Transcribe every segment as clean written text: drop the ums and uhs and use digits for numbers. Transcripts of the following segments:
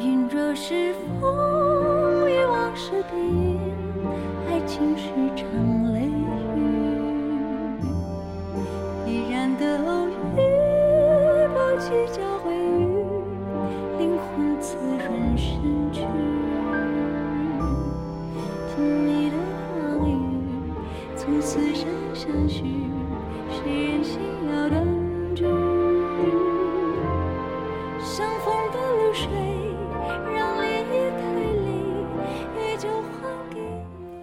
云若是风，欲望是冰，爱情是场雷雨，依然的偶遇，不去交汇于灵魂滋润身躯，甜蜜的妄语从此生相许，是人心要断绝，相逢的露水。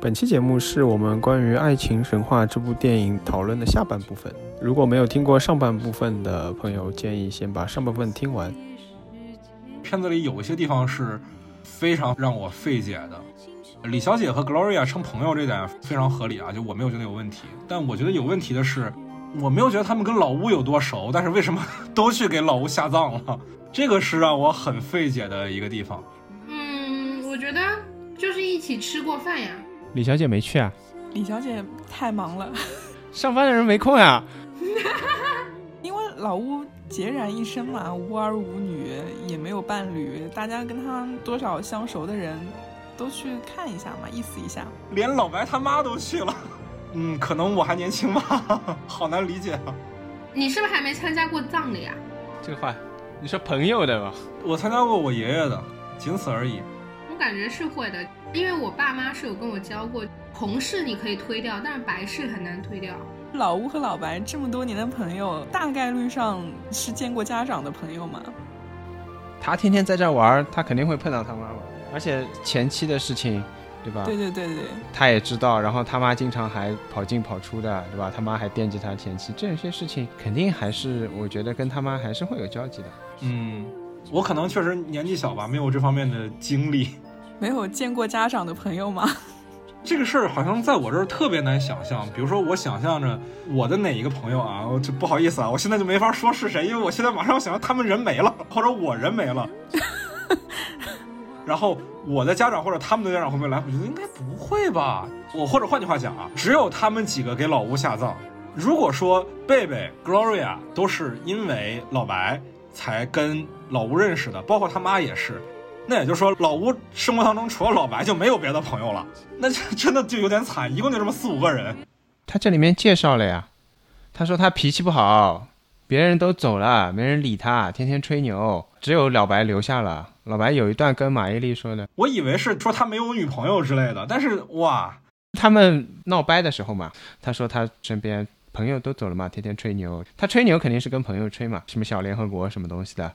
本期节目是我们关于《爱情神话》这部电影讨论的下半部分，如果没有听过上半部分的朋友，建议先把上半部分听完。片子里有一些地方是非常让我费解的，李小姐和 Gloria 称朋友这点非常合理啊，就我没有觉得有问题，但我觉得有问题的是，我没有觉得他们跟老乌有多熟，但是为什么都去给老乌下葬了？这个是让我很费解的一个地方。我觉得就是一起吃过饭呀。李小姐没去啊？李小姐太忙了，上班的人没空呀、啊。因为老乌孑然一身嘛，无儿无女，也没有伴侣，大家跟他多少相熟的人都去看一下嘛，意思一下。连老白他妈都去了，可能我还年轻吧，好难理解啊。你是不是还没参加过葬礼呀？这话，你说朋友的吧？我参加过我爷爷的，仅此而已。我感觉是会的，因为我爸妈是有跟我教过，红事你可以推掉，但是白事很难推掉。老乌和老白这么多年的朋友，大概率上是见过家长的朋友嘛。他天天在这玩，他肯定会碰到他妈妈，而且前期的事情，对吧？对对对对，他也知道，然后他妈经常还跑进跑出的，对吧？他妈还惦记他前妻，这些事情肯定还是，我觉得跟他妈还是会有交集的。我可能确实年纪小吧，没有这方面的经历。没有见过家长的朋友吗？这个事儿好像在我这儿特别难想象。比如说我想象着我的哪一个朋友啊，我就不好意思啊，我现在就没法说是谁，因为我现在马上想到他们人没了，或者我人没了。然后我的家长或者他们的家长会不会来？我觉得应该不会吧。我或者换句话讲啊，只有他们几个给老吴下葬。如果说贝贝、Gloria 都是因为老白才跟老吴认识的，包括他妈也是，那也就是说老吴生活当中除了老白就没有别的朋友了，那真的就有点惨，一共就这么4-5个人。他这里面介绍了呀，他说他脾气不好，别人都走了没人理他，天天吹牛，只有老白留下了。老白有一段跟马伊琍说的，我以为是说他没有女朋友之类的，但是哇，他们闹掰的时候嘛，他说他身边朋友都走了嘛，天天吹牛，他吹牛肯定是跟朋友吹嘛，什么小联合国什么东西的，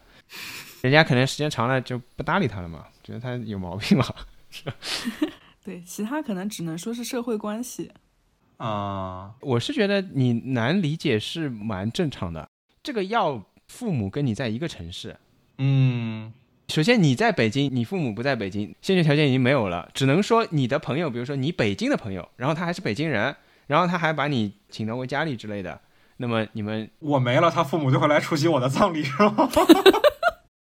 人家可能时间长了就不搭理他了嘛，觉得他有毛病嘛。对，其他可能只能说是社会关系啊。我是觉得你难理解是蛮正常的，这个要父母跟你在一个城市，首先你在北京，你父母不在北京，先决条件已经没有了，只能说你的朋友，比如说你北京的朋友，然后他还是北京人，然后他还把你请到我家里之类的，那么你们我没了，他父母就会来出席我的葬礼，是吗？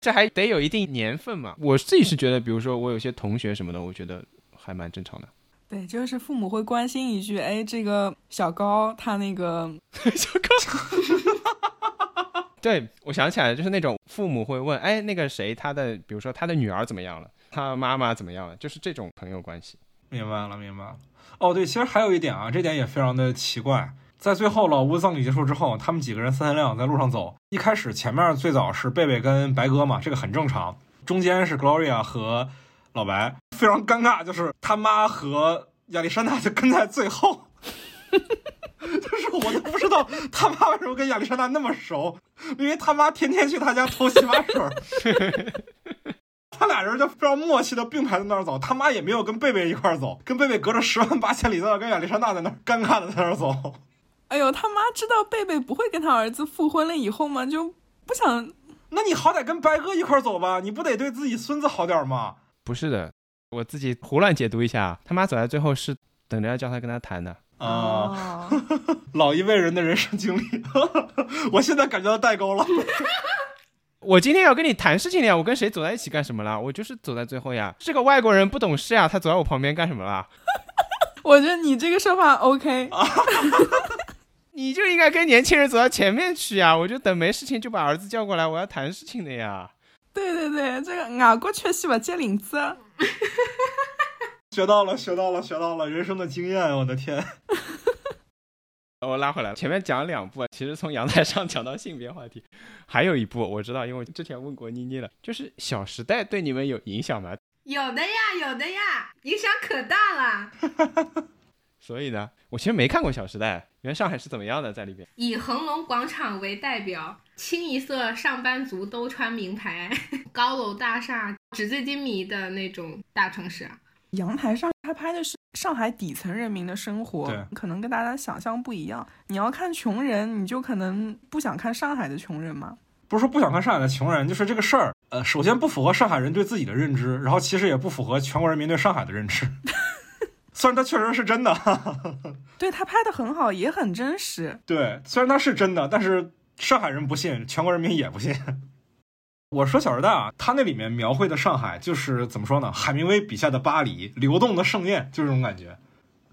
这还得有一定年份嘛。我自己是觉得，比如说我有些同学什么的，我觉得还蛮正常的。对，就是父母会关心一句，哎，这个小高他那个小高，对，我想起来，就是那种父母会问，哎，那个谁，他的，比如说他的女儿怎么样了，他妈妈怎么样了，就是这种朋友关系。明白了，明白了。哦，对，其实还有一点啊，这点也非常的奇怪。在最后老吴葬礼结束之后，他们几个人三三两两在路上走。一开始前面最早是贝贝跟白哥嘛，这个很正常。中间是 Gloria 和老白，非常尴尬，就是他妈和亚历山大就跟在最后。就是我都不知道他妈为什么跟亚历山大那么熟，因为他妈天天去他家偷洗发水。他俩人就非常默契的并排在那儿走，他妈也没有跟贝贝一块儿走，跟贝贝隔着108000里在那儿，跟亚历山大在那儿尴尬的在那儿走。哎呦，他妈知道贝贝不会跟他儿子复婚了以后吗？就不想，那你好歹跟白哥一块儿走吧，你不得对自己孙子好点吗？不是的，我自己胡乱解读一下，他妈走在最后是等着要叫他跟他谈的啊。老一辈人的人生经历，我现在感觉到代沟了。我今天要跟你谈事情呀，我跟谁走在一起干什么了？我就是走在最后呀。这个外国人不懂事呀，他走在我旁边干什么了？我觉得你这个说法 OK。你就应该跟年轻人走到前面去呀。我就等没事情就把儿子叫过来，我要谈事情的呀。对对对，这个咬过去是吧？接领子。学到了，学到了，学到了，人生的经验，我的天！我拉回来了，前面讲两部，其实从阳台上讲到性别话题，还有一部我知道，因为我之前问过妮妮了，就是《小时代》对你们有影响吗？有的呀，有的呀，影响可大了。所以呢，我其实没看过《小时代》，原上海是怎么样的在里边？以恒隆广场为代表，清一色上班族都穿名牌，高楼大厦，纸醉金迷的那种大城市。阳台上他拍的是上海底层人民的生活，可能跟大家想象不一样。你要看穷人，你就可能不想看上海的穷人嘛。不是说不想看上海的穷人，就是这个事儿，首先不符合上海人对自己的认知，然后其实也不符合全国人民对上海的认知。虽然它确实是真的，对，他拍的很好，也很真实。对，虽然它是真的，但是上海人不信，全国人民也不信。我说《小时代》啊，他那里面描绘的上海就是怎么说呢？海明威笔下的巴黎，流动的盛宴，就是这种感觉。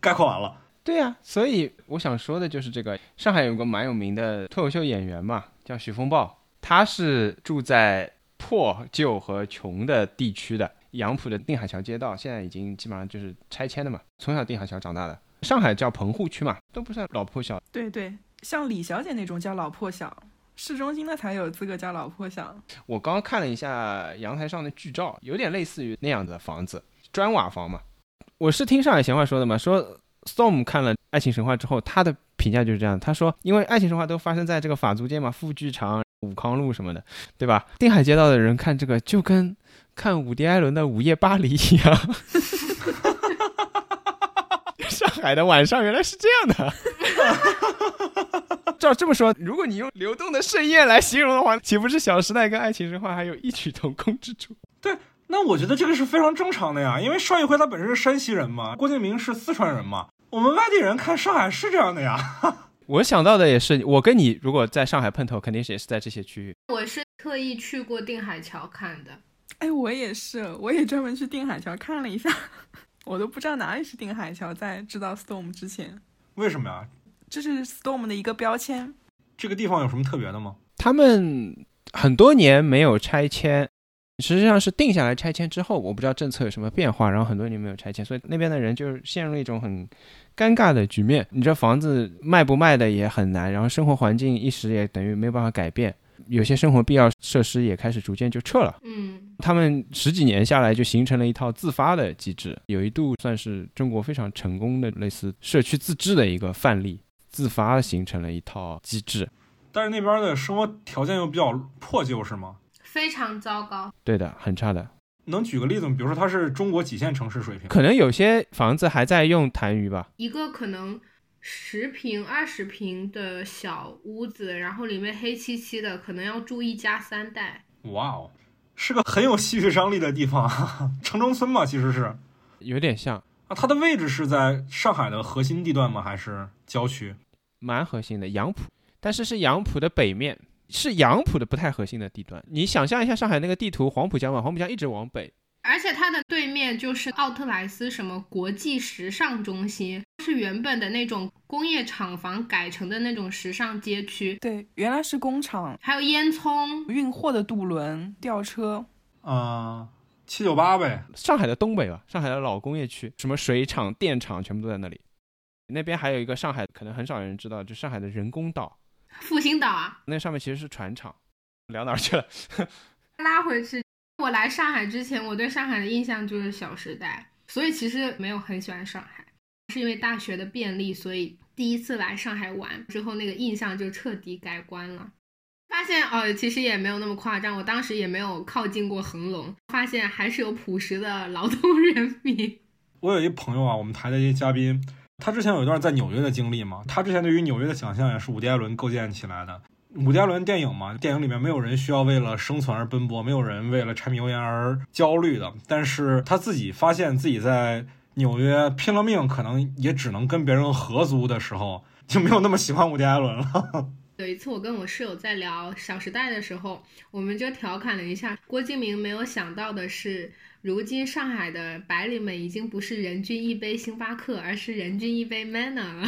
概括完了。对啊，所以我想说的就是这个，上海有个蛮有名的脱口秀演员嘛，叫徐风暴，他是住在破旧和穷的地区的，杨浦的定海桥街道，现在已经基本上就是拆迁的嘛。从小定海桥长大的，上海叫棚户区嘛，都不算老破小。对对，像李小姐那种叫老破小。市中心的才有资格叫老破小。我刚刚看了一下阳台上的剧照，有点类似于那样的房子，砖瓦房嘛。我是听上海闲话说的嘛，说 Storm 看了《爱情神话》之后，他的评价就是这样。他说，因为《爱情神话》都发生在这个法租界嘛，副剧场、武康路什么的，对吧？定海街道的人看这个，就跟看伍迪·艾伦的《午夜巴黎》一样。上海的晚上原来是这样的。照这么说，如果你用流动的盛宴来形容的话，岂不是《小时代》跟《爱情神话》还有异曲同工之处？对，那我觉得这个是非常正常的呀，因为邵艺辉他本身是山西人嘛，郭敬明是四川人嘛，我们外地人看上海是这样的呀。我想到的也是，我跟你如果在上海碰头，肯定也是在这些区域。我是特意去过定海桥看的。哎，我也是，我也专门去定海桥看了一下，我都不知道哪里是定海桥，在知道 Storm 之前。为什么呀？这是 Storm 的一个标签。这个地方有什么特别的吗？他们很多年没有拆迁，实际上是定下来拆迁之后，我不知道政策有什么变化，然后很多年没有拆迁，所以那边的人就是陷入一种很尴尬的局面。你这房子卖不卖的也很难，然后生活环境一时也等于没有办法改变，有些生活必要设施也开始逐渐就撤了。他们十几年下来就形成了一套自发的机制，有一度算是中国非常成功的类似社区自治的一个范例，自发形成了一套机制。但是那边的生活条件又比较破旧，是吗？非常糟糕。对的，很差的。能举个例子吗？比如说它是中国几线城市水平，可能有些房子还在用痰盂吧，一个可能10平20平的小屋子，然后里面黑漆漆的，可能要住一家三代。哇哦，是个很有戏剧张力的地方。城中村嘛，其实是有点像。它的位置是在上海的核心地段吗？还是郊区？蛮核心的，杨浦，但是是杨浦的北面，是杨浦的不太核心的地段。你想象一下上海那个地图，黄浦江嘛，黄浦江一直往北，而且它的对面就是奥特莱斯什么国际时尚中心，是原本的那种工业厂房改成的那种时尚街区。对，原来是工厂，还有烟囱运货的渡轮、吊车798呗，上海的东北吧，上海的老工业区，什么水厂、电厂全部都在那里。那边还有一个上海可能很少人知道，就上海的人工岛，复兴岛啊，那上面其实是船厂。聊哪儿去了？拉回去，我来上海之前，我对上海的印象就是《小时代》，所以其实没有很喜欢上海，是因为大学的便利，所以第一次来上海玩之后，那个印象就彻底改观了。发现其实也没有那么夸张，我当时也没有靠近过恒隆，发现还是有朴实的劳动人民。我有一朋友啊，我们台的一些嘉宾，他之前有一段在纽约的经历嘛，他之前对于纽约的想象也是伍迪·艾伦构建起来的。伍迪·艾伦电影嘛，电影里面没有人需要为了生存而奔波，没有人为了柴米油盐而焦虑的，但是他自己发现自己在纽约拼了命，可能也只能跟别人合租的时候，就没有那么喜欢伍迪·艾伦了。有一次我跟我室友在聊《小时代》的时候，我们就调侃了一下，郭敬明没有想到的是，如今上海的白领们已经不是人均一杯星巴克，而是人均一杯 Manner 了。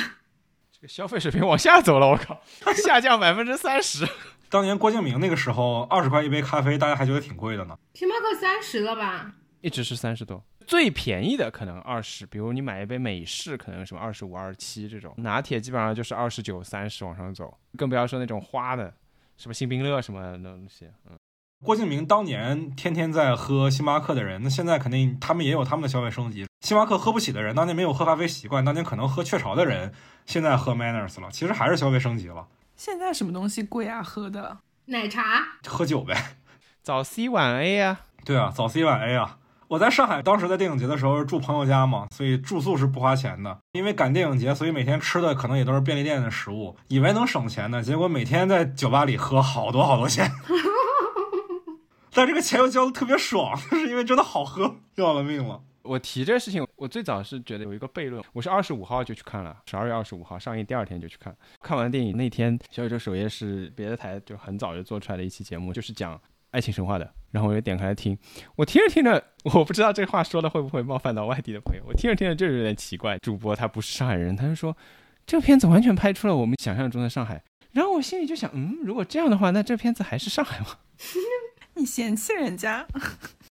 这个消费水平往下走了，我靠，下降30%。当年郭敬明那个时候，20块一杯咖啡，大家还觉得挺贵的呢。星巴克30了吧？一直是30多，最便宜的可能20，比如你买一杯美式，可能什么25、27这种。拿铁基本上就是29、30往上走，更不要说那种花的，什么星冰乐什么的东西。嗯，郭敬明当年天天在喝星巴克的人，那现在肯定他们也有他们的消费升级。星巴克喝不起的人，当年没有喝咖啡习惯，当年可能喝雀巢的人，现在喝 Manners 了，其实还是消费升级了。现在什么东西贵啊？喝的奶茶，喝酒呗，早 C 晚 A 啊。对啊，早 C 晚 A 啊。我在上海当时在电影节的时候住朋友家嘛，所以住宿是不花钱的。因为赶电影节，所以每天吃的可能也都是便利店的食物，以为能省钱的，结果每天在酒吧里喝好多钱。但这个钱又交的特别爽，就是因为真的好喝，要了命了。我提这事情，我最早是觉得有一个悖论，我是25号就去看了，12月25号上映，第二天就去看。看完电影那天，小宇宙首页是别的台就很早就做出来的一期节目，就是讲爱情神话的，然后我就点开来听。我听着听着，我不知道这话说的会不会冒犯到外地的朋友，我听着听着就是有点奇怪。主播他不是上海人，他就说这个片子完全拍出了我们想象中的上海，然后我心里就想，如果这样的话，那这片子还是上海吗？你嫌弃人家。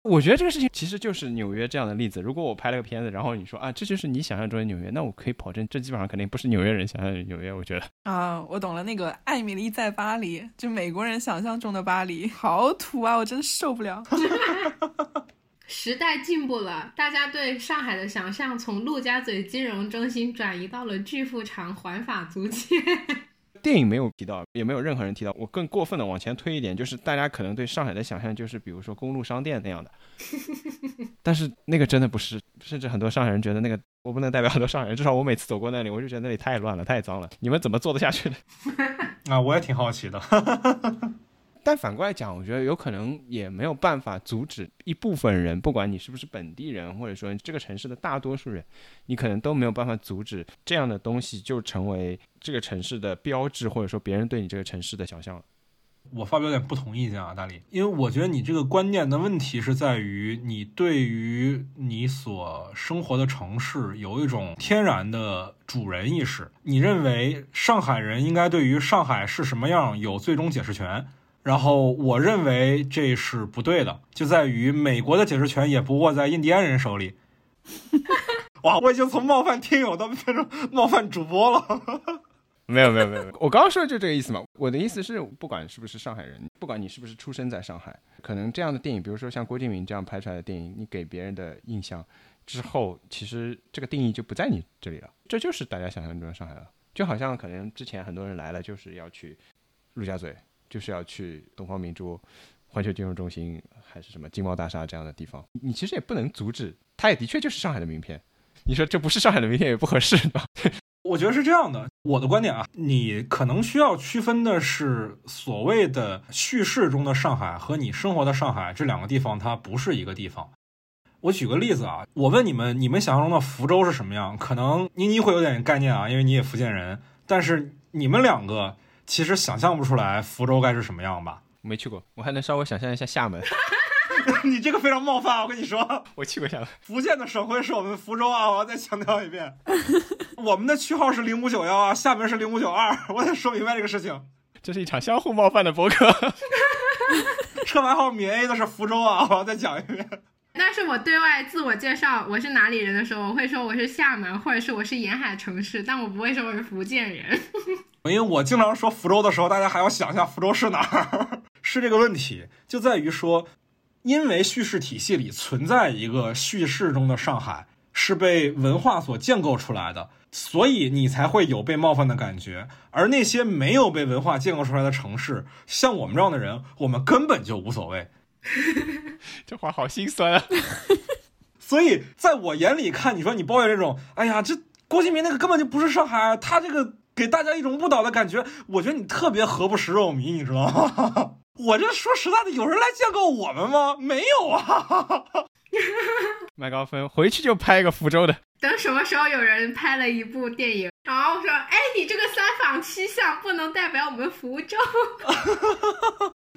我觉得这个事情其实就是纽约这样的例子。如果我拍了个片子，然后你说啊，这就是你想象中的纽约，那我可以保证这基本上肯定不是纽约人想象的纽约。我觉得啊，我懂了，那个艾米丽在巴黎，就美国人想象中的巴黎，好土啊，我真受不了。时代进步了，大家对上海的想象从陆家嘴金融中心转移到了巨富场环法租界。电影没有提到，也没有任何人提到。我更过分的往前推一点，就是大家可能对上海的想象就是比如说公路商店那样的，但是那个真的不是。甚至很多上海人觉得那个，我不能代表很多上海人，至少我每次走过那里，我就觉得那里太乱了，太脏了，你们怎么做得下去呢？啊，我也挺好奇的。但反过来讲，我觉得有可能也没有办法阻止一部分人，不管你是不是本地人，或者说这个城市的大多数人，你可能都没有办法阻止这样的东西就成为这个城市的标志，或者说别人对你这个城市的想象了。我发表点不同意见啊，大力，因为我觉得你这个观念的问题是在于你对于你所生活的城市有一种天然的主人意识，你认为上海人应该对于上海是什么样有最终解释权。然后我认为这是不对的，就在于美国的解释权也不握在印第安人手里。哇，我已经从冒犯听友到变成冒犯主播了。没有，我刚刚说的就这个意思嘛。我的意思是，不管是不是上海人，不管你是不是出生在上海，可能这样的电影，比如说像郭敬明这样拍出来的电影，你给别人的印象之后，其实这个定义就不在你这里了，这就是大家想象中的上海了。就好像可能之前很多人来了就是要去陆家嘴，就是要去东方明珠、环球金融中心，还是什么金茂大厦这样的地方，你其实也不能阻止，它也的确就是上海的名片。你说这不是上海的名片也不合适吧？我觉得是这样的，我的观点啊，你可能需要区分的是所谓的叙事中的上海和你生活的上海，这两个地方它不是一个地方。我举个例子啊，我问你们，你们想象中的福州是什么样？可能妮会有点概念啊，因为你也福建人，但是你们两个其实想象不出来福州该是什么样吧？没去过，我还能稍微想象一下厦门。你这个非常冒犯，我跟你说，我去过厦门。福建的省会是我们福州啊，我要再强调一遍。我们的区号是0591啊，厦门是0592，我得说明白这个事情。这是一场相互冒犯的博客。车牌号闽 A 的是福州啊，我要再讲一遍。但是我对外自我介绍我是哪里人的时候，我会说我是厦门，或者是我是沿海城市，但我不会说我是福建人。因为我经常说福州的时候，大家还要想一下福州是哪儿。是这个问题就在于说，因为叙事体系里存在一个叙事中的上海是被文化所建构出来的，所以你才会有被冒犯的感觉。而那些没有被文化建构出来的城市，像我们这样的人，我们根本就无所谓。这话好心酸啊。所以在我眼里看，你说你抱怨这种，哎呀，这郭敬明那个根本就不是上海，他这个给大家一种误导的感觉，我觉得你特别何不食肉糜，你知道吗？我这说实在的，有人来建构我们吗？没有啊。麦高芬回去就拍一个福州的，等什么时候有人拍了一部电影，然后说，哎，你这个三坊七巷不能代表我们福州。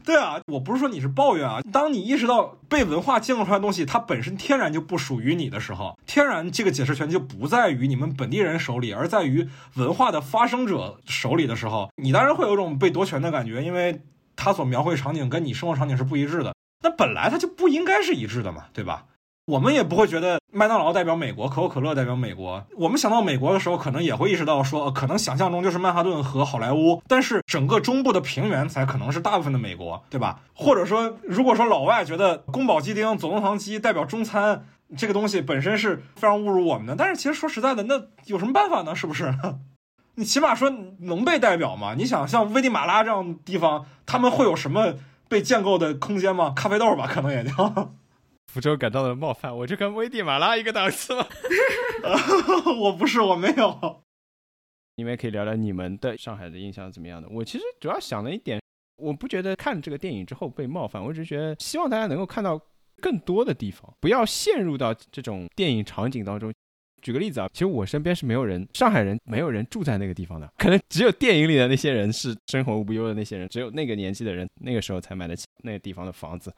对啊，我不是说你是抱怨啊。当你意识到被文化建构出来的东西它本身天然就不属于你的时候，天然这个解释权就不在于你们本地人手里，而在于文化的发生者手里的时候，你当然会有一种被夺权的感觉，因为他所描绘场景跟你生活场景是不一致的，那本来它就不应该是一致的嘛，对吧？我们也不会觉得麦当劳代表美国，可口可乐代表美国。我们想到美国的时候，可能也会意识到说，可能想象中就是曼哈顿和好莱坞，但是整个中部的平原才可能是大部分的美国，对吧？或者说，如果说老外觉得宫保鸡丁、左宗棠鸡代表中餐，这个东西本身是非常侮辱我们的，但是其实说实在的，那有什么办法呢？是不是？你起码说能被代表吗？你想像危地马拉这样的地方，他们会有什么被建构的空间吗？咖啡豆吧，可能也就。福州感到了冒犯，我就跟危地马拉一个档次吗？我不是，我没有。你们可以聊聊你们对上海的印象怎么样的？我其实主要想了一点，我不觉得看这个电影之后被冒犯，我只是觉得希望大家能够看到更多的地方，不要陷入到这种电影场景当中。举个例子啊，其实我身边是没有人，上海人没有人住在那个地方的，可能只有电影里的那些人是生活无忧的那些人，只有那个年纪的人，那个时候才买得起那个地方的房子。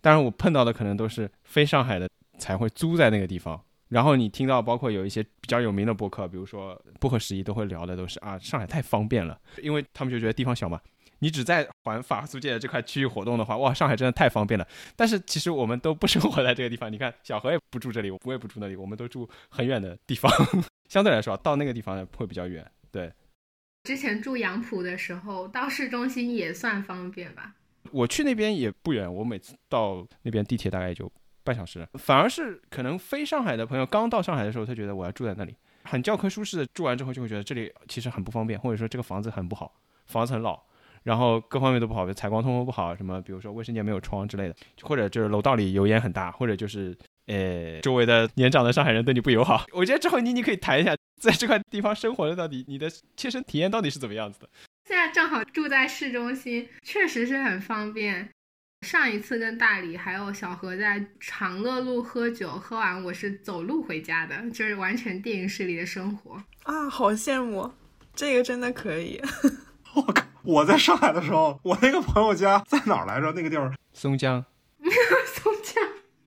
当然我碰到的可能都是非上海的才会租在那个地方，然后你听到包括有一些比较有名的播客，比如说不合时宜都会聊的都是啊，上海太方便了，因为他们就觉得地方小嘛，你只在环法租界的这块区域活动的话，哇，上海真的太方便了。但是其实我们都不生活在这个地方，你看小何也不住这里，我也不住那里，我们都住很远的地方相对来说到那个地方会比较远。对，之前住杨浦的时候到市中心也算方便吧，我去那边也不远，我每次到那边地铁大概也就半小时了。反而是可能非上海的朋友刚到上海的时候，他觉得我要住在那里很教科书式的，住完之后就会觉得这里其实很不方便，或者说这个房子很不好，房子很老，然后各方面都不好，采光通风不好，什么比如说卫生间没有窗之类的，或者就是楼道里油烟很大，或者就是周围的年长的上海人对你不友好。我觉得之后你可以谈一下在这块地方生活的到底你的切身体验到底是怎么样子的。现在正好住在市中心，确实是很方便。上一次跟大理还有小何在长乐路喝酒，喝完我是走路回家的，就是完全电影室里的生活啊，好羡慕，这个真的可以。我在上海的时候，我那个朋友家在哪儿来着？那个地儿松江，松江。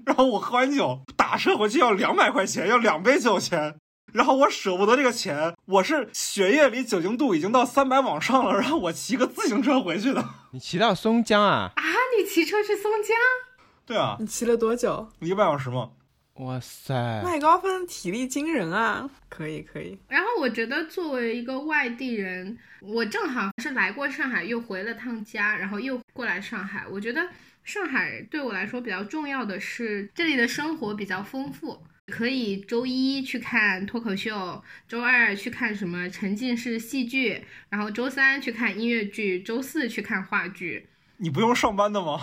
然后我喝完酒打车回去要200块钱，要2杯酒钱。然后我舍不得这个钱，我是血液里酒精度已经到300往上了，然后我骑个自行车回去的。你骑到松江啊？啊，你骑车去松江？对啊。你骑了多久？1个半小时吗？哇塞，麦高芬体力惊人啊！可以可以。然后我觉得作为一个外地人，我正好是来过上海又回了趟家，然后又过来上海。我觉得上海对我来说比较重要的是这里的生活比较丰富，可以周一去看脱口秀，周二去看什么沉浸式戏剧，然后周三去看音乐剧，周四去看话剧。你不用上班的吗？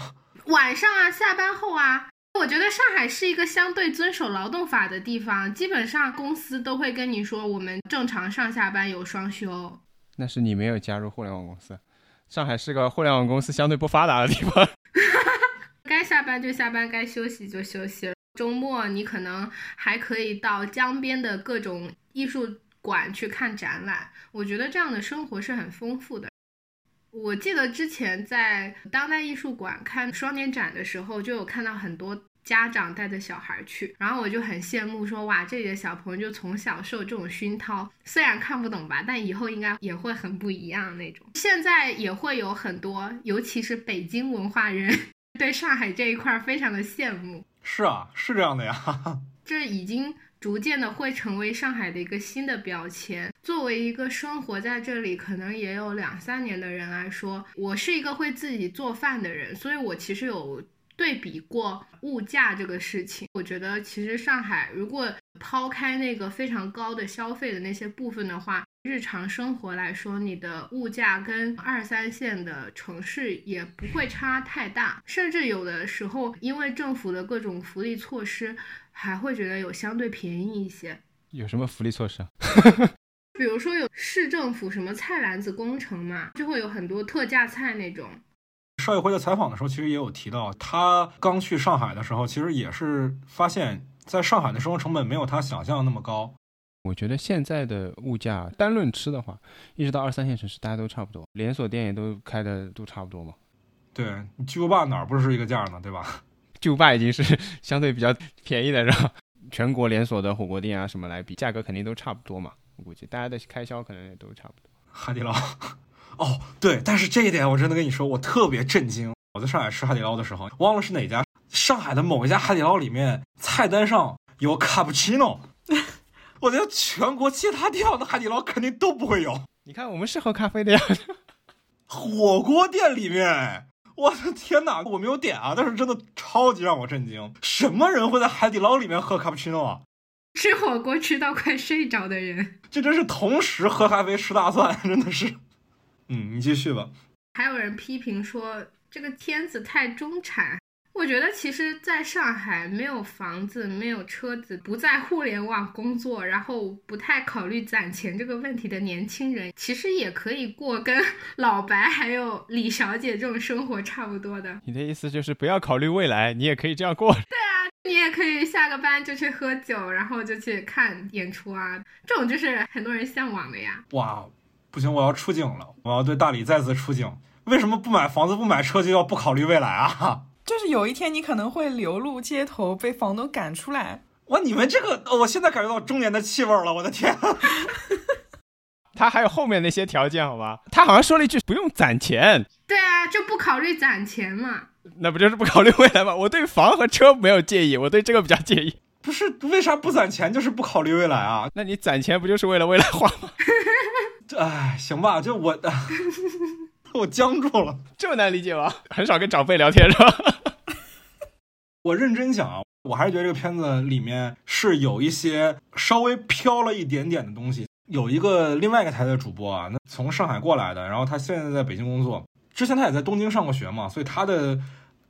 晚上啊，下班后啊。我觉得上海是一个相对遵守劳动法的地方，基本上公司都会跟你说我们正常上下班有双休。那是你没有加入互联网公司，上海是个互联网公司相对不发达的地方该下班就下班，该休息就休息了。周末你可能还可以到江边的各种艺术馆去看展览，我觉得这样的生活是很丰富的。我记得之前在当代艺术馆看双年展的时候，就有看到很多家长带着小孩去，然后我就很羡慕说，哇，这里的小朋友就从小受这种熏陶，虽然看不懂吧，但以后应该也会很不一样那种。现在也会有很多，尤其是北京文化人对上海这一块非常的羡慕。是啊，是这样的呀。这已经逐渐的会成为上海的一个新的标签。作为一个生活在这里可能也有2-3年的人来说，我是一个会自己做饭的人，所以我其实有对比过物价这个事情。我觉得其实上海如果抛开那个非常高的消费的那些部分的话，日常生活来说，你的物价跟2-3线的城市也不会差太大，甚至有的时候因为政府的各种福利措施还会觉得有相对便宜一些。有什么福利措施啊？比如说有市政府什么菜篮子工程嘛，就会有很多特价菜那种。邵艺辉在采访的时候其实也有提到，他刚去上海的时候其实也是发现在上海的生活成本没有他想象那么高。我觉得现在的物价单论吃的话，一直到2-3线城市大家都差不多，连锁店也都开的都差不多嘛。对，巨无霸哪儿不是一个价呢，对吧？巨无霸已经是相对比较便宜的，然后全国连锁的火锅店啊什么来比，价格肯定都差不多嘛。我估计大家的开销可能也都差不多。海底捞哦，对，但是这一点我真的跟你说，我特别震惊。我在上海吃海底捞的时候，忘了是哪家，上海的某一家海底捞里面菜单上有卡布奇诺，我觉得全国其他地方的海底捞肯定都不会有。你看，我们是喝咖啡的呀。火锅店里面，我的天哪，我没有点啊，但是真的超级让我震惊，什么人会在海底捞里面喝卡布奇诺啊？吃火锅吃到快睡着的人，这真是同时喝咖啡吃大蒜，真的是。嗯，你继续吧。还有人批评说这个片子太中产，我觉得其实在上海没有房子没有车子，不在互联网工作，然后不太考虑攒钱这个问题的年轻人，其实也可以过跟老白还有李小姐这种生活差不多的。你的意思就是不要考虑未来，你也可以这样过。对啊，你也可以下个班就去喝酒，然后就去看演出啊，这种就是很多人向往的呀。哇，不行，我要出警了，我要对大理再次出警。为什么不买房子不买车就要不考虑未来啊？就是有一天你可能会流露街头，被房东赶出来。哇，你们这个，我现在感觉到中年的气味了，我的天。他还有后面那些条件好吧？他好像说了一句不用攒钱。对啊，就不考虑攒钱嘛。那不就是不考虑未来吗？我对房和车没有介意，我对这个比较介意。不是，为啥不攒钱就是不考虑未来啊？那你攒钱不就是为了未来花吗？哎，行吧，就我我僵住了。这么难理解吗？很少跟长辈聊天是吧？我认真想啊，我还是觉得这个片子里面是有一些稍微飘了一点点的东西。有一个另外一个台的主播啊，那从上海过来的，然后他现在在北京工作，之前他也在东京上过学嘛，所以他的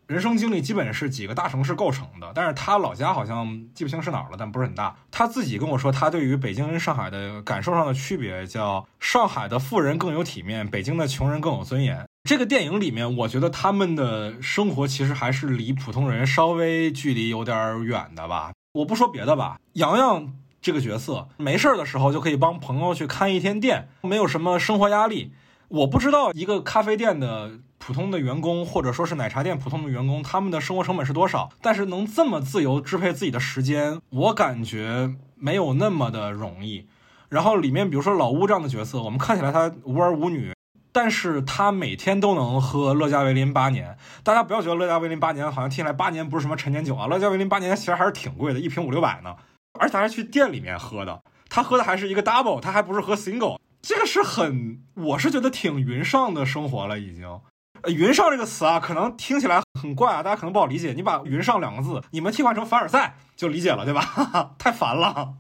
人生经历基本是几个大城市构成的，但是他老家好像记不清是哪儿了，但不是很大。他自己跟我说，他对于北京跟上海的感受上的区别叫上海的富人更有体面，北京的穷人更有尊严。这个电影里面，我觉得他们的生活其实还是离普通人稍微距离有点远的吧。我不说别的吧，洋洋这个角色没事的时候就可以帮朋友去看一天店，没有什么生活压力。我不知道一个咖啡店的普通的员工，或者说是奶茶店普通的员工，他们的生活成本是多少，但是能这么自由支配自己的时间，我感觉没有那么的容易。然后里面比如说老乌这样的角色，我们看起来他无儿无女，但是他每天都能喝乐嘉维林8年。大家不要觉得乐嘉维林8年好像听起来8年不是什么陈年酒啊，乐嘉维林8年其实还是挺贵的，一瓶500-600呢，而且他还去店里面喝的，他喝的还是一个 double， 他还不是喝 single。这个是很，我是觉得挺云上的生活了已经。云上这个词啊，可能听起来很怪啊，大家可能不好理解。你把云上两个字，你们替换成凡尔赛就理解了，对吧？太烦了。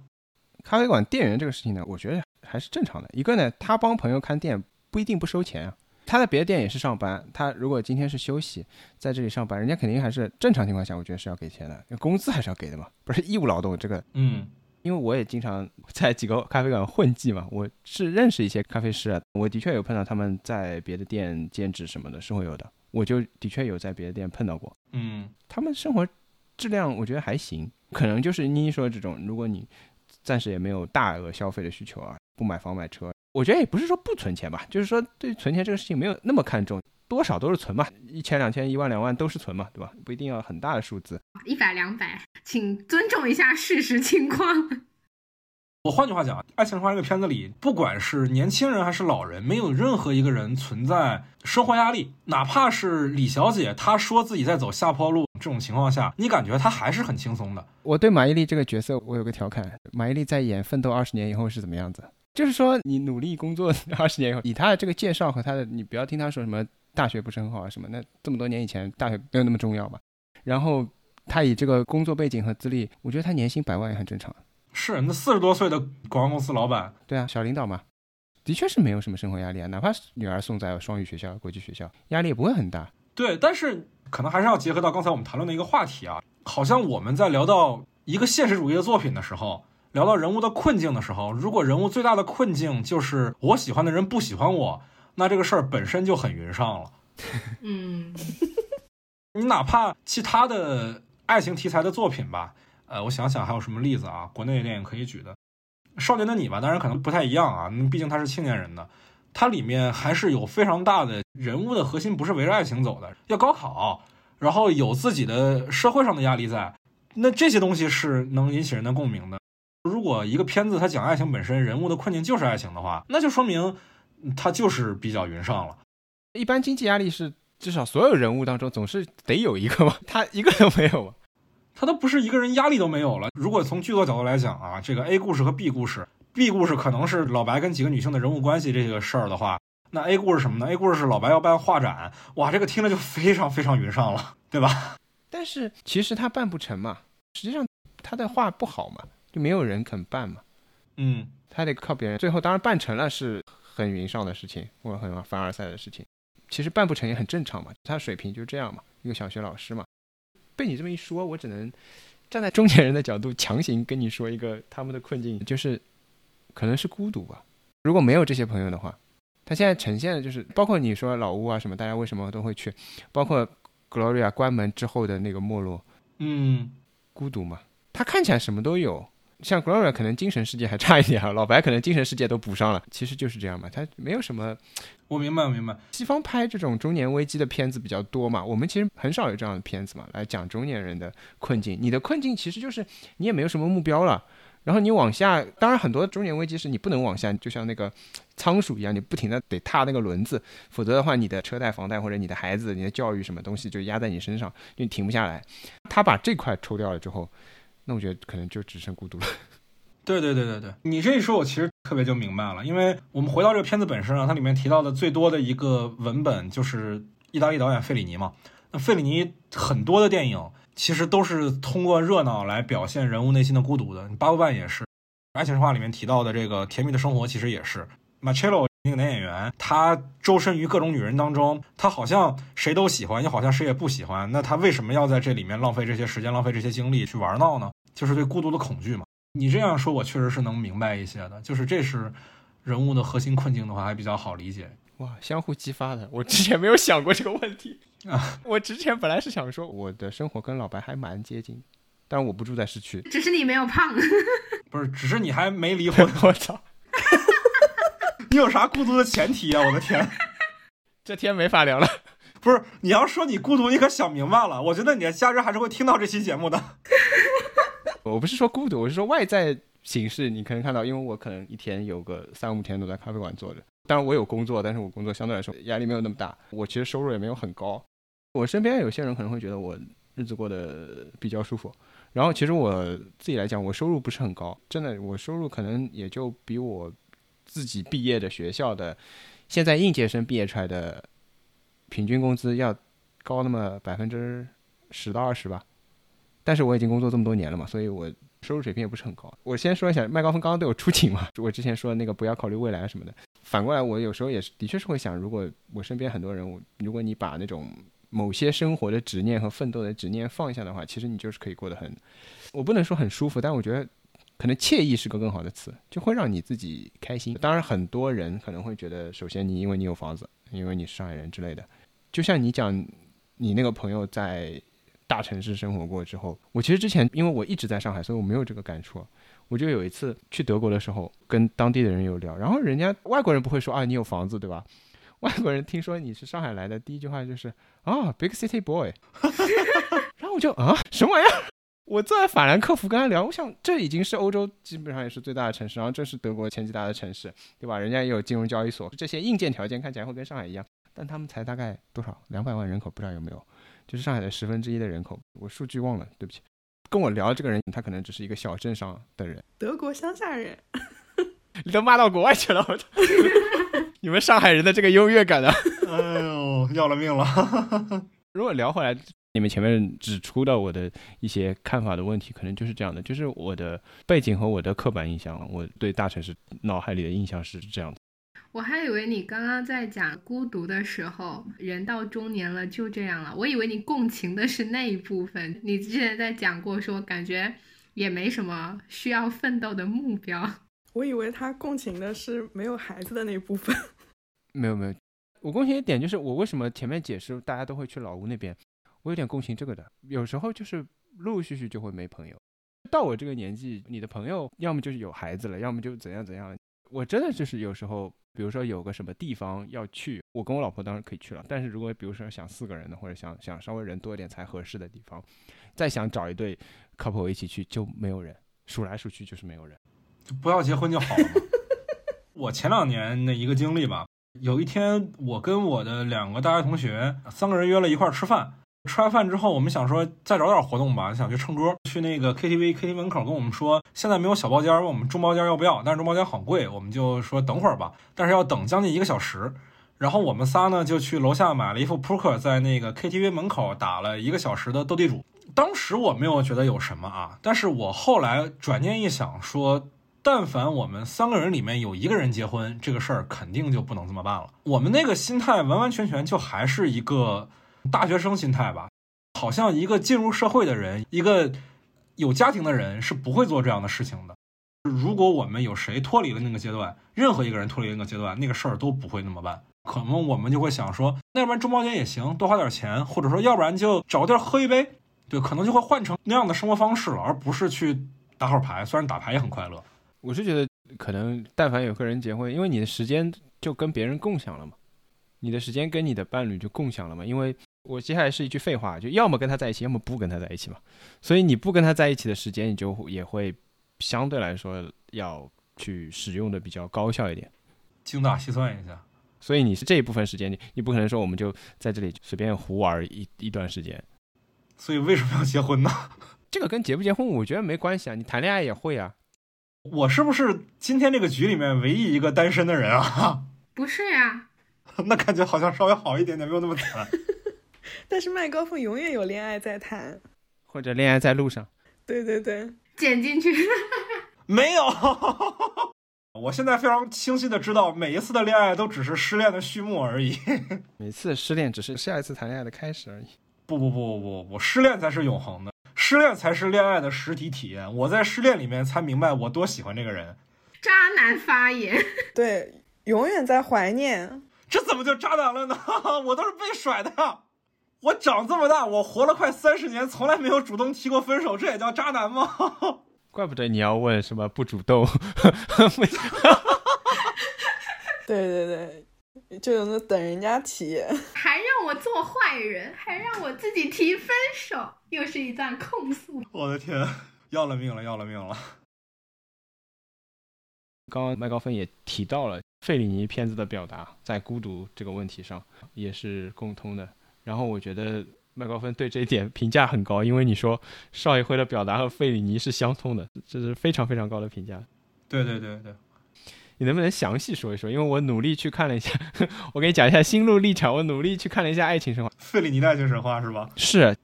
咖啡馆店员这个事情呢，我觉得还是正常的。一个呢，他帮朋友看店不一定不收钱啊。他在别的店也是上班，他如果今天是休息，在这里上班，人家肯定还是正常情况下，我觉得是要给钱的，工资还是要给的嘛，不是义务劳动这个。嗯。因为我也经常在几个咖啡馆混迹嘛，我是认识一些咖啡师啊，我的确有碰到他们在别的店兼职什么的，是会有的，我就的确有在别的店碰到过。嗯，他们生活质量我觉得还行，可能就是你说这种，如果你暂时也没有大额消费的需求啊，不买房买车，我觉得也不是说不存钱吧，就是说对存钱这个事情没有那么看重，多少都是存嘛，1000、2000、1万、2万都是存嘛，对吧？不一定要很大的数字，100、200，请尊重一下事实情况。我换句话讲，《爱情花》这个片子里，不管是年轻人还是老人，没有任何一个人存在生活压力。哪怕是李小姐，她说自己在走下坡路这种情况下，你感觉她还是很轻松的。我对马伊琍这个角色，我有个调侃：马伊琍在演《奋斗20年》以后是怎么样子？就是说，你努力工作20年以后，以她的这个介绍和她的，你不要听她说什么大学不是很好啊什么，那这么多年以前大学没有那么重要吧。然后他以这个工作背景和资历，我觉得他年薪100万也很正常。是，那40多岁的广告公司老板，对啊，小领导嘛，的确是没有什么生活压力啊，哪怕女儿送在双语学校、国际学校，压力也不会很大。对，但是可能还是要结合到刚才我们谈论的一个话题啊，好像我们在聊到一个现实主义的作品的时候，聊到人物的困境的时候，如果人物最大的困境就是我喜欢的人不喜欢我，那这个事儿本身就很云上了。嗯，你哪怕其他的爱情题材的作品吧，我想想还有什么例子啊？国内电影可以举的，《少年的你》吧，当然可能不太一样啊，毕竟它是青年人的，它里面还是有非常大的人物的核心不是围着爱情走的，要高考，然后有自己的社会上的压力在，那这些东西是能引起人的共鸣的。如果一个片子它讲爱情本身，人物的困境就是爱情的话，那就说明他就是比较云上了。一般经济压力是至少所有人物当中总是得有一个吧，他一个都没有吧，他都不是一个人压力都没有了。如果从剧作角度来讲啊，这个 A 故事和 B 故事， B 故事可能是老白跟几个女性的人物关系这个事儿的话，那 A 故事什么呢？ A 故事是老白要办画展，哇，这个听着就非常非常云上了，对吧？但是其实他办不成嘛，实际上他的画不好嘛，就没有人肯办嘛，嗯，他得靠别人。最后当然办成了是很云上的事情，或者很凡尔赛的事情，其实办不成也很正常嘛，他水平就这样嘛，一个小学老师嘛。被你这么一说，我只能站在中年人的角度强行跟你说一个他们的困境，就是可能是孤独吧。如果没有这些朋友的话，他现在呈现的就是包括你说老屋啊什么，大家为什么都会去，包括 Gloria 关门之后的那个没落，嗯，孤独嘛。他看起来什么都有，像 Gloria 可能精神世界还差一点，老白可能精神世界都补上了，其实就是这样嘛，他没有什么。我明白，西方拍这种中年危机的片子比较多嘛，我们其实很少有这样的片子嘛，来讲中年人的困境。你的困境其实就是你也没有什么目标了，然后你往下，当然很多中年危机是你不能往下，就像那个仓鼠一样，你不停的得踏那个轮子，否则的话你的车贷房贷或者你的孩子你的教育什么东西就压在你身上，就你停不下来。他把这块抽掉了之后，那我觉得可能就只剩孤独了。对，你这一说我其实特别就明白了。因为我们回到这个片子本身啊，它里面提到的最多的一个文本就是意大利导演费里尼嘛。那费里尼很多的电影其实都是通过热闹来表现人物内心的孤独的，八部半也是，爱情神话里面提到的这个甜蜜的生活其实也是。马切洛那个男演员，他周身于各种女人当中，他好像谁都喜欢，又好像谁也不喜欢，那他为什么要在这里面浪费这些时间，浪费这些精力去玩闹呢？就是对孤独的恐惧嘛。你这样说我确实是能明白一些的，就是这是人物的核心困境的话还比较好理解。哇，相互激发的，我之前没有想过这个问题啊！我之前本来是想说我的生活跟老白还蛮接近，但我不住在市区，只是你没有胖不是，只是你还没离婚我操你有啥孤独的前提啊，我的天这天没法聊了。不是，你要说你孤独你可想明白了，我觉得你的家人还是会听到这期节目的我不是说孤独，我是说外在形式你可能看到，因为我可能一天有个3-5天都在咖啡馆坐着，当然我有工作，但是我工作相对来说压力没有那么大，我其实收入也没有很高。我身边有些人可能会觉得我日子过得比较舒服，然后其实我自己来讲我收入不是很高，真的，我收入可能也就比我自己毕业的学校的现在应届生毕业出来的平均工资要高那么10%-20%吧。但是我已经工作这么多年了嘛，所以我收入水平也不是很高。我先说一下麦高芬刚刚对我出警嘛，我之前说那个不要考虑未来什么的，反过来我有时候也是的确是会想，如果我身边很多人，如果你把那种某些生活的执念和奋斗的执念放下的话，其实你就是可以过得很，我不能说很舒服，但我觉得可能惬意是个更好的词，就会让你自己开心。当然很多人可能会觉得，首先你因为你有房子，因为你是上海人之类的，就像你讲你那个朋友在大城市生活过之后，我其实之前因为我一直在上海，所以我没有这个感触。我就有一次去德国的时候跟当地的人有聊，然后人家外国人不会说啊你有房子对吧，外国人听说你是上海来的第一句话就是啊 big city boy 然后我就啊什么玩意儿，我坐在法兰克福跟他聊，我想这已经是欧洲基本上也是最大的城市，然后这是德国前几大的城市对吧，人家也有金融交易所，这些硬件条件看起来会跟上海一样，但他们才大概多少200万人口，不知道有没有，就是上海的1/10的人口，我数据忘了，对不起。跟我聊这个人他可能只是一个小镇上的人，德国乡下人你都骂到国外去了我你们上海人的这个优越感啊哎呦要了命了如果聊回来你们前面指出的我的一些看法的问题，可能就是这样的，就是我的背景和我的刻板印象，我对大城市脑海里的印象是这样的。我还以为你刚刚在讲孤独的时候，人到中年了就这样了，我以为你共情的是那一部分。你之前在讲过说感觉也没什么需要奋斗的目标，我以为他共情的是没有孩子的那部分没有，我共情一点就是我为什么前面解释大家都会去老屋那边，我有点共情这个的。有时候就是陆陆续续就会没朋友，到我这个年纪你的朋友要么就是有孩子了，要么就怎样了。我真的就是有时候比如说有个什么地方要去，我跟我老婆当然可以去了，但是如果比如说想4个人的，或者想稍微人多一点才合适的地方，再想找一对 couple 一起去就没有人，数来数去就是没有人，不要结婚就好了嘛我前2年的一个经历吧，有一天我跟我的2个大学同学3个人约了一块吃饭，吃完饭之后我们想说再找点活动吧，想去撑桌，去那个 KTV 门口跟我们说现在没有小包间，问我们中包间要不要，但是中包间很贵，我们就说等会儿吧，但是要等将近1个小时。然后我们仨呢就去楼下买了一副扑克，在那个 KTV 门口打了1个小时的斗地主。当时我没有觉得有什么啊，但是我后来转念一想说，但凡我们3个人里面有1个人结婚，这个事儿肯定就不能这么办了。我们那个心态完完全全就还是一个大学生心态吧，好像一个进入社会的人，一个有家庭的人是不会做这样的事情的。如果我们有谁脱离了那个阶段，任何一个人脱离那个阶段，那个事儿都不会那么办。可能我们就会想说，那要不然中包间也行，多花点钱，或者说要不然就找地儿喝一杯，对，可能就会换成那样的生活方式了，而不是去打会儿牌，虽然打牌也很快乐。我是觉得可能但凡有个人结婚，因为你的时间就跟别人共享了嘛，你的时间跟你的伴侣就共享了嘛，因为我接下来是一句废话，就要么跟他在一起，要么不跟他在一起嘛，所以你不跟他在一起的时间，你就也会相对来说要去使用的比较高效一点，精打细算一下。所以你是这一部分时间，你不可能说我们就在这里随便胡玩 一段时间。所以为什么要结婚呢？这个跟结不结婚我觉得没关系啊，你谈恋爱也会啊。我是不是今天这个局里面唯一一个单身的人啊？不是呀、啊，那感觉好像稍微好一点点，没有那么惨。但是麦高凤永远有恋爱在谈，或者恋爱在路上。对对对，剪进去。没有，我现在非常清晰的知道，每一次的恋爱都只是失恋的序幕而已。每次失恋只是下一次谈恋爱的开始而已。不，失恋才是永恒的。失恋才是恋爱的实体体验，我在失恋里面才明白我多喜欢这个人。渣男发言，对，永远在怀念。这怎么就渣男了呢？我都是被甩的，我长这么大，我活了快30年，从来没有主动提过分手，这也叫渣男吗？怪不得你要问什么不主动。对，就能等人家提，还让我做坏人，还让我自己提分手，又是一段控诉。我的天，要了命了。刚刚麦高芬也提到了费里尼片子的表达在孤独这个问题上也是共通的，然后我觉得麦高芬对这一点评价很高，因为你说邵艺辉的表达和费里尼是相通的，这是非常非常高的评价。对，你能不能详细说一说？因为我努力去看了一下，我给你讲一下心路历程。我努力去看了一下《爱情神话》，费里尼的《爱情神话》是吧？是。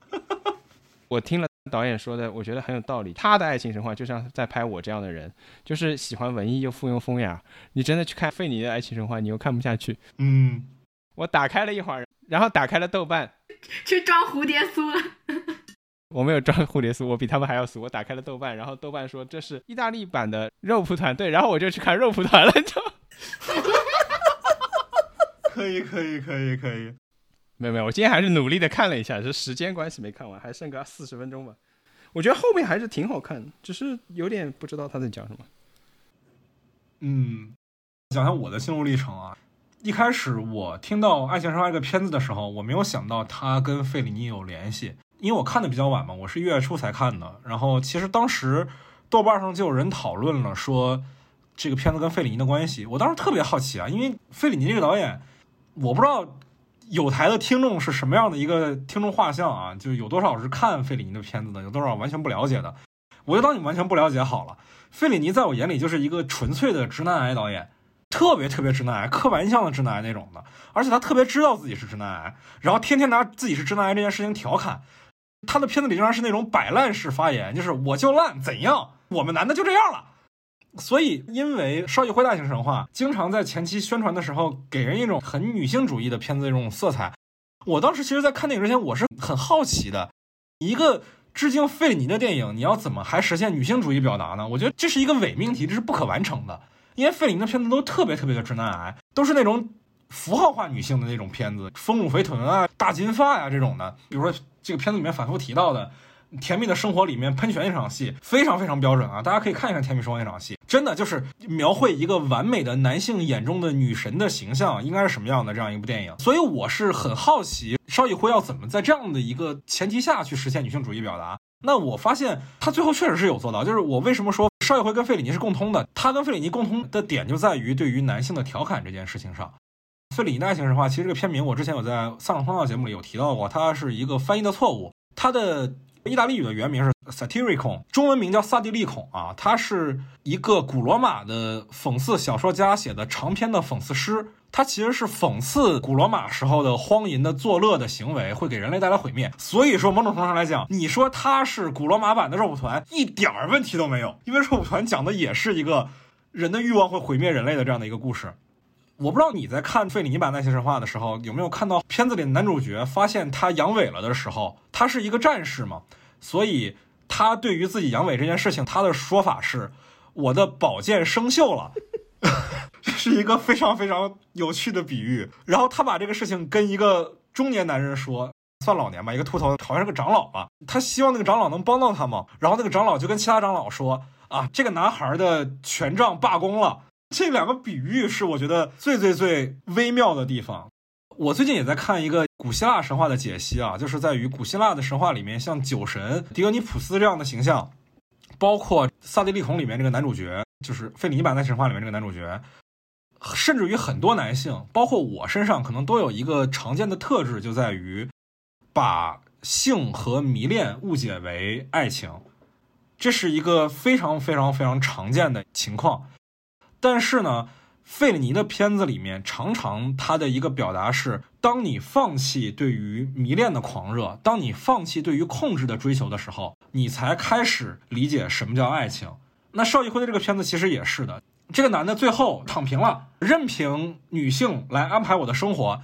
我听了导演说的，我觉得很有道理。他的《爱情神话》就像在拍我这样的人，就是喜欢文艺又附庸风雅。你真的去看费里尼的《爱情神话》，你又看不下去。嗯。我打开了一会儿，然后打开了豆瓣，去装蝴蝶酥了。我没有装蝴蝶酥，我比他们还要酥。我打开了豆瓣，然后豆瓣说这是意大利版的肉蒲团，对，然后我就去看肉蒲团了。可以，没有，我今天还是努力的看了一下，是时间关系没看完，还剩个40分钟吧。我觉得后面还是挺好看，只是有点不知道他在讲什么。讲一下我的心路历程啊。一开始我听到《爱情神话》这个片子的时候，我没有想到它跟费里尼有联系，因为我看的比较晚嘛，我是1月初才看的。然后其实当时豆瓣上就有人讨论了，说这个片子跟费里尼的关系。我当时特别好奇啊，因为费里尼这个导演，我不知道有台的听众是什么样的一个听众画像啊，就有多少是看费里尼的片子的，有多少完全不了解的。我就当你完全不了解好了。费里尼在我眼里就是一个纯粹的直男癌导演，特别直男癌，刻板印象的直男癌那种的。而且他特别知道自己是直男癌，然后天天拿自己是直男癌这件事情调侃。他的片子里仍然是那种摆烂式发言，就是我就烂怎样，我们男的就这样了。所以因为邵艺辉大型神话经常在前期宣传的时候给人一种很女性主义的片子这种色彩，我当时其实在看电影之前我是很好奇的，一个致敬费里尼的电影你要怎么还实现女性主义表达呢？我觉得这是一个伪命题，这是不可完成的。因为费里尼的片子都特别的直男癌，都是那种符号化女性的那种片子，丰乳肥臀啊，大金发啊这种的。比如说这个片子里面反复提到的《甜蜜的生活》里面喷泉那场戏非常标准啊，大家可以看一看《甜蜜生活》那场戏，真的就是描绘一个完美的男性眼中的女神的形象应该是什么样的这样一部电影。所以我是很好奇邵艺辉要怎么在这样的一个前提下去实现女性主义表达。那我发现他最后确实是有做到，就是我为什么说邵艺辉跟费里尼是共通的，他跟费里尼共通的点就在于对于男性的调侃这件事情上。费里尼的爱情神话，其实这个片名我之前有在《丧尸通道》节目里有提到过，它是一个翻译的错误。它的意大利语的原名是 Satiricon， 中文名叫萨蒂利孔啊。它是一个古罗马的讽刺小说家写的长篇的讽刺诗，它其实是讽刺古罗马时候的荒淫的作乐的行为会给人类带来毁灭。所以说某种程度上来讲，你说它是古罗马版的肉蒲团一点儿问题都没有，因为肉蒲团讲的也是一个人的欲望会毁灭人类的这样的一个故事。我不知道你在看费里尼版《爱情神话》的时候，有没有看到片子里的男主角发现他阳痿了的时候，他是一个战士嘛，所以他对于自己阳痿这件事情，他的说法是我的宝剑生锈了这是一个非常非常有趣的比喻。然后他把这个事情跟一个中年男人说，算老年吧，一个秃头，好像是个长老吧，他希望那个长老能帮到他嘛。然后那个长老就跟其他长老说啊，这个男孩的权杖罢工了。这两个比喻是我觉得最最最微妙的地方。我最近也在看一个古希腊神话的解析啊，就是在于古希腊的神话里面，像酒神狄俄尼普斯这样的形象，包括萨蒂利孔里面这个男主角，就是费里尼版的神话里面这个男主角，甚至于很多男性，包括我身上可能都有一个常见的特质，就在于把性和迷恋误解为爱情，这是一个非常非常非常常见的情况。但是呢，费里尼的片子里面常常他的一个表达是，当你放弃对于迷恋的狂热，当你放弃对于控制的追求的时候，你才开始理解什么叫爱情。那邵艺辉的这个片子其实也是的，这个男的最后躺平了，任凭女性来安排我的生活，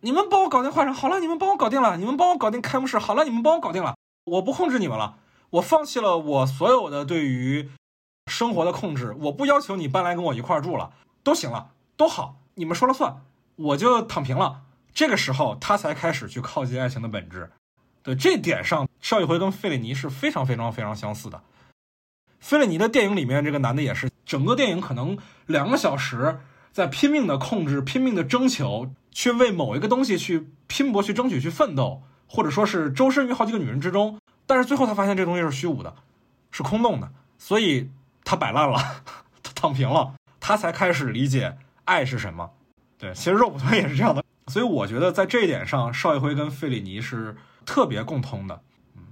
你们帮我搞定化妆，好了，你们帮我搞定了，你们帮我搞定开幕式，好了，你们帮我搞定了，我不控制你们了，我放弃了我所有的对于生活的控制，我不要求你搬来跟我一块儿住了，都行了，都好，你们说了算，我就躺平了。这个时候他才开始去靠近爱情的本质。对，这点上邵艺辉跟费里尼是非常非常非常相似的。费里尼的电影里面这个男的也是，整个电影可能2个小时在拼命的控制，拼命的征求，去为某一个东西去拼搏，去争取，去奋斗，或者说是周身于好几个女人之中，但是最后他发现这东西是虚无的，是空洞的，所以他摆烂了，他躺平了，他才开始理解爱是什么。对，其实肉蒲团也是这样的，所以我觉得在这一点上，邵艺辉跟费里尼是特别共通的。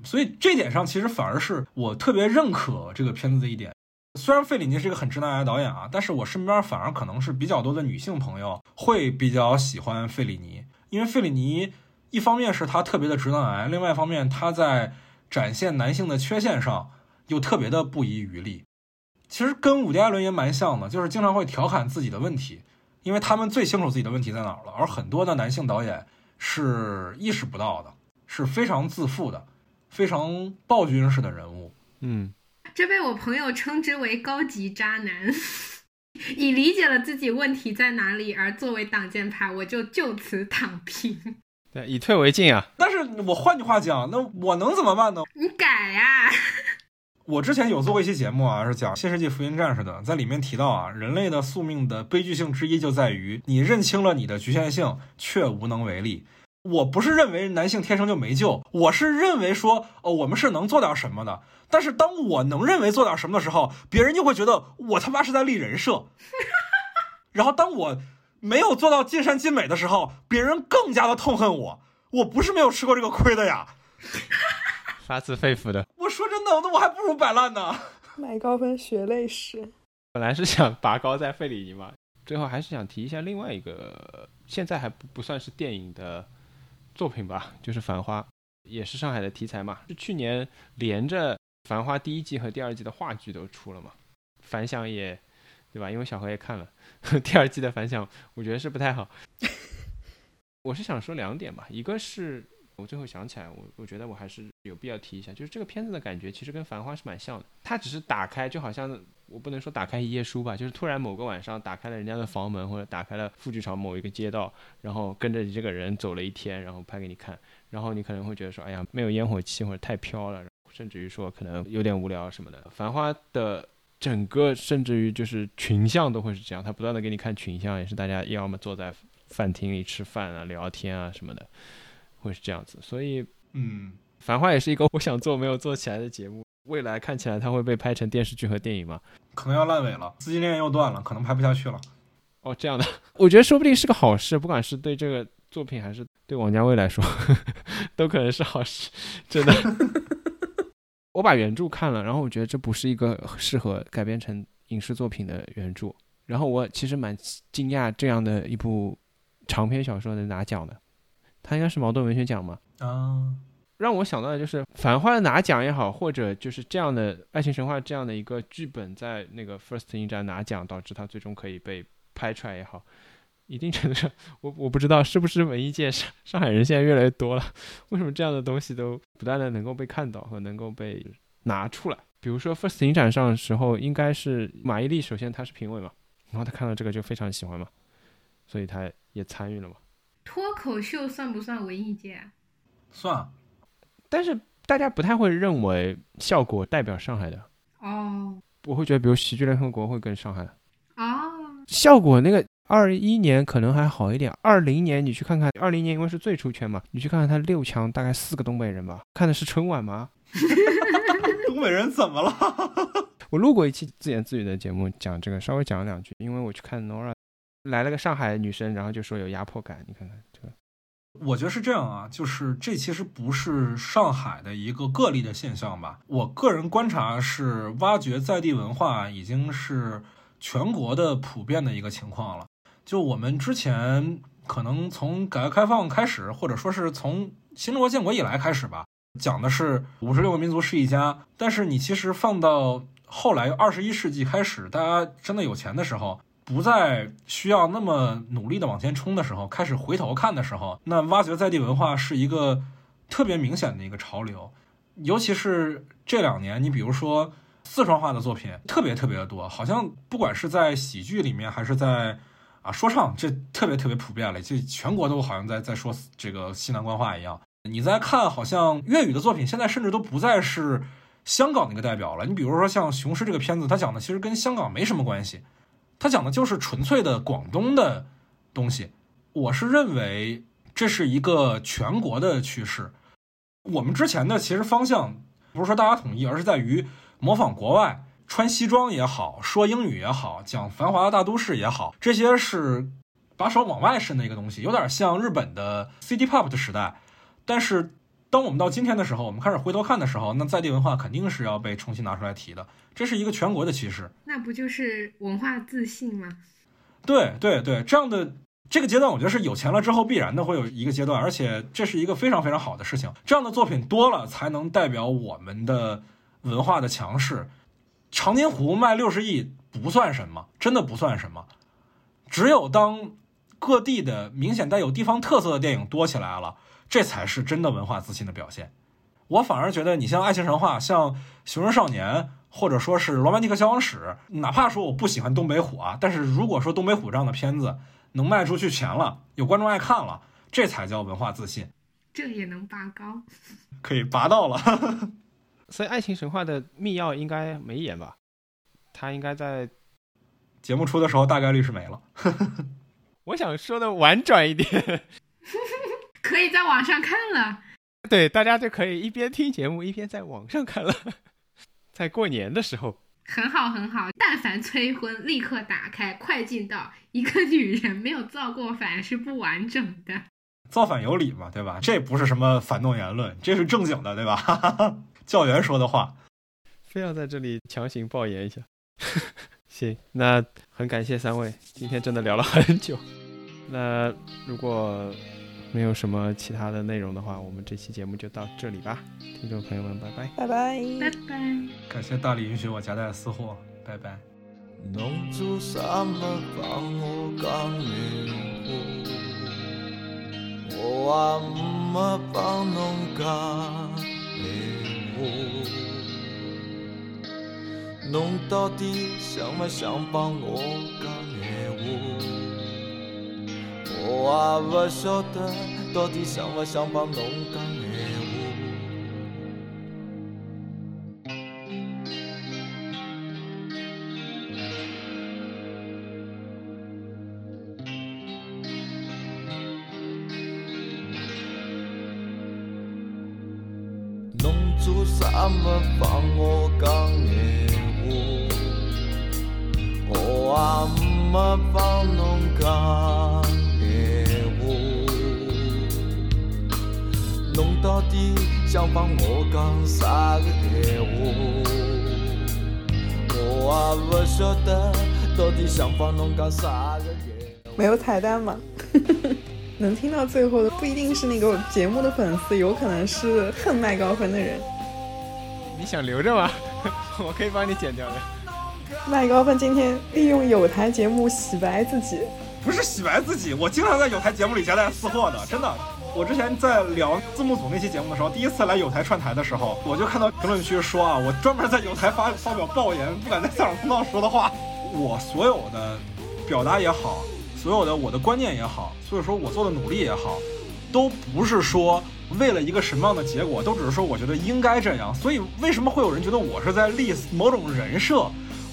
所以这点上其实反而是我特别认可这个片子的一点。虽然费里尼是一个很直男癌的导演啊，但是我身边反而可能是比较多的女性朋友会比较喜欢费里尼，因为费里尼一方面是他特别的直男癌，另外一方面他在展现男性的缺陷上又特别的不遗余力。其实跟伍迪·艾伦也蛮像的，就是经常会调侃自己的问题，因为他们最清楚自己的问题在哪儿了，而很多的男性导演是意识不到的，是非常自负的，非常暴君式的人物。嗯，这被我朋友称之为高级渣男以理解了自己问题在哪里而作为挡箭牌，我就此躺平。对，以退为进啊。但是我换句话讲，那我能怎么办呢？你改啊我之前有做过一期节目啊，是讲新世纪福音战士的，在里面提到啊，人类的宿命的悲剧性之一就在于你认清了你的局限性却无能为力。我不是认为男性天生就没救，我是认为说我们是能做点什么的，但是当我能认为做点什么的时候，别人就会觉得我他妈是在立人设然后当我没有做到尽善尽美的时候，别人更加的痛恨我，我不是没有吃过这个亏的呀发自肺腑的，我说真的，那我还不如摆烂呢。买高分学历史，本来是想拔高在费里尼嘛，最后还是想提一下另外一个，现在还不算是电影的作品吧，就是《繁花》，也是上海的题材嘛，是去年连着《繁花》第一季和第二季的话剧都出了嘛，反响也，对吧？因为小何也看了第二季的反响，我觉得是不太好。我是想说2点吧，一个是。我最后想起来，我觉得我还是有必要提一下，就是这个片子的感觉其实跟《繁花》是蛮像的，它只是打开，就好像我不能说打开一页书吧，就是突然某个晚上打开了人家的房门，或者打开了副剧场某一个街道，然后跟着你这个人走了一天，然后拍给你看，然后你可能会觉得说，哎呀，没有烟火气或者太飘了，甚至于说可能有点无聊什么的。《繁花》的整个甚至于就是群像都会是这样，它不断的给你看群像，也是大家要么坐在饭厅里吃饭啊、聊天啊什么的。会是这样子，所以繁花也是一个我想做没有做起来的节目，未来看起来它会被拍成电视剧和电影吗？可能要烂尾了，资金链又断了，可能拍不下去了。哦，这样的，我觉得说不定是个好事，不管是对这个作品还是对王家卫来说都可能是好事，真的。我把原著看了，然后我觉得这不是一个适合改编成影视作品的原著，然后我其实蛮惊讶这样的一部长篇小说能拿奖的，它应该是茅盾文学奖嘛。让我想到的就是繁花拿奖也好，或者就是这样的爱情神话这样的一个剧本在那个 First 影展拿奖，导致它最终可以被拍出来也好，一定程度上我不知道是不是文艺界上海人现在越来越多了，为什么这样的东西都不断的能够被看到和能够被拿出来。比如说 First 影展上的时候，应该是马伊琍首先她是评委嘛，然后她看到这个就非常喜欢嘛，所以她也参与了嘛。脱口秀算不算文艺界啊？算，但是大家不太会认为效果代表上海的。哦，我会觉得比如喜剧联合国会跟上海的效果，那个21年可能还好一点，20年你去看看，20年因为是最出圈嘛，你去看看他6强大概4个东北人吧，看的是春晚吗？东北人怎么了？我录过一期自言自语的节目，讲这个稍微讲了两句，因为我去看 Nora 来了个上海女生，然后就说有压迫感，你看看这个。我觉得是这样啊，就是这其实不是上海的一个个例的现象吧。我个人观察是，挖掘在地文化已经是全国的普遍的一个情况了。就我们之前可能从改革开放开始，或者说是从新中国建国以来开始吧，讲的是56个民族是一家，但是你其实放到后来21世纪开始，大家真的有钱的时候，不再需要那么努力的往前冲的时候，开始回头看的时候，那挖掘在地文化是一个特别明显的一个潮流。尤其是这2年，你比如说四川话的作品特别特别的多，好像不管是在喜剧里面还是在说唱，这特别特别普遍了，就全国都好像在说这个西南官话一样。你在看好像粤语的作品，现在甚至都不再是香港那个代表了。你比如说像《雄狮》这个片子，它讲的其实跟香港没什么关系，他讲的就是纯粹的广东的东西。我是认为这是一个全国的趋势。我们之前的其实方向不是说大家统一，而是在于模仿国外，穿西装也好，说英语也好，讲繁华的大都市也好，这些是把手往外伸的一个东西，有点像日本的 City Pop 的时代。但是当我们到今天的时候，我们开始回头看的时候，那在地文化肯定是要被重新拿出来提的，这是一个全国的趋势。那不就是文化自信吗？对对对，这样的这个阶段，我觉得是有钱了之后必然的会有一个阶段，而且这是一个非常非常好的事情。这样的作品多了，才能代表我们的文化的强势。长津湖卖60亿不算什么，真的不算什么。只有当各地的明显带有地方特色的电影多起来了，这才是真的文化自信的表现。我反而觉得你像《爱情神话》、像《雄狮少年》，或者说是《罗曼蒂克消亡史》，哪怕说我不喜欢东北虎但是如果说东北虎这样的片子能卖出去钱了，有观众爱看了，这才叫文化自信。这也能拔高，可以拔到了。所以《爱情神话》的密钥应该没演吧？他应该在节目出的时候大概率是没了。我想说的婉转一点。可以在网上看了，对，大家就可以一边听节目一边在网上看了，在过年的时候，很好很好。但凡催婚立刻打开，快进到一个女人没有造过反是不完整的，造反有理嘛，对吧？这不是什么反动言论，这是正经的，对吧？教员说的话，非要在这里强行爆言一下。行，那很感谢3位，今天真的聊了很久。那如果没有什么其他的内容的话，我们这期节目就到这里吧。听众朋友们，拜拜拜拜拜拜，感谢大理允许我夹带私货，拜拜。弄做衫不把我嫁了，我话唔啊把侬嫁了，侬到底想不想帮我嫁了？我也不晓得到底想不想帮侬讲闲话。侬做啥 ama fango kangewo o ama fanong kangewo nong da di xiang fango gang sa ge wo o ama sho de da di xiang fanong gang sa ge没有彩蛋吗？能听到最后的不一定是那个节目的粉丝，有可能是恨麦高芬的人。你想留着吗？我可以帮你剪掉的。麦高芬今天利用有台节目洗白自己。不是洗白自己，我经常在有台节目里夹带私货的，真的。我之前在聊字幕组那期节目的时候，第一次来有台串台的时候，我就看到评论区说啊，我专门在有台发表爆言，不敢在现场通道说的话，我所有的表达也好，所有的我的观念也好，所以说我做的努力也好，都不是说为了一个什么样的结果，都只是说我觉得应该这样。所以为什么会有人觉得我是在立某种人设？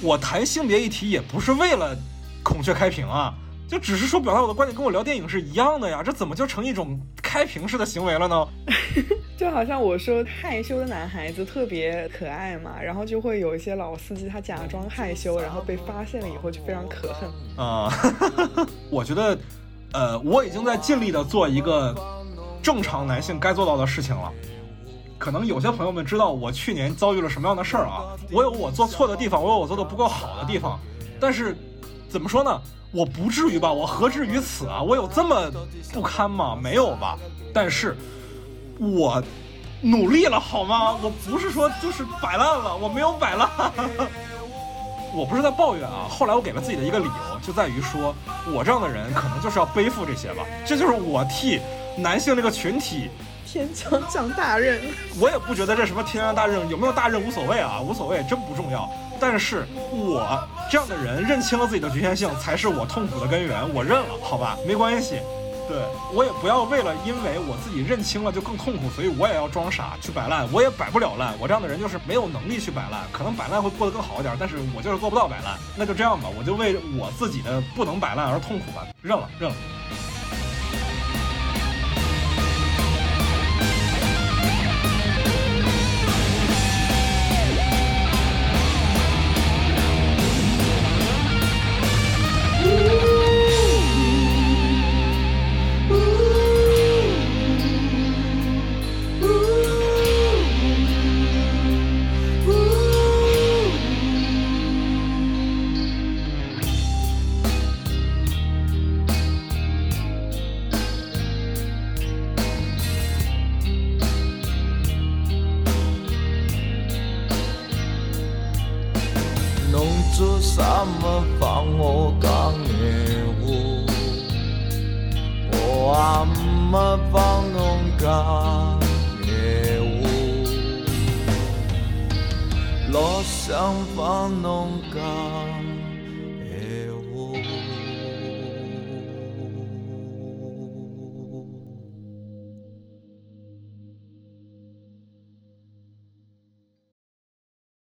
我谈性别议题也不是为了孔雀开屏啊，就只是说表达我的观点，跟我聊电影是一样的呀，这怎么就成一种开屏式的行为了呢？就好像我说害羞的男孩子特别可爱嘛，然后就会有一些老司机他假装害羞，然后被发现了以后就非常可恨啊。我觉得我已经在尽力的做一个正常男性该做到的事情了。可能有些朋友们知道我去年遭遇了什么样的事儿啊，我有我做错的地方，我有我做的不够好的地方，但是怎么说呢，我不至于吧，我何至于此啊，我有这么不堪吗？没有吧。但是我努力了好吗？我不是说就是摆烂了，我没有摆烂。我不是在抱怨啊，后来我给了自己的一个理由，就在于说我这样的人可能就是要背负这些吧，这就是我替男性这个群体天将降大任。我也不觉得这什么天降大任，有没有大任无所谓啊，无所谓，真不重要。但是我这样的人认清了自己的局限性，才是我痛苦的根源。我认了，好吧，没关系。对，我也不要为了因为我自己认清了就更痛苦，所以我也要装傻去摆烂。我也摆不了烂，我这样的人就是没有能力去摆烂。可能摆烂会过得更好一点，但是我就是做不到摆烂。那就这样吧，我就为我自己的不能摆烂而痛苦吧。认了，认了。我想把侬讲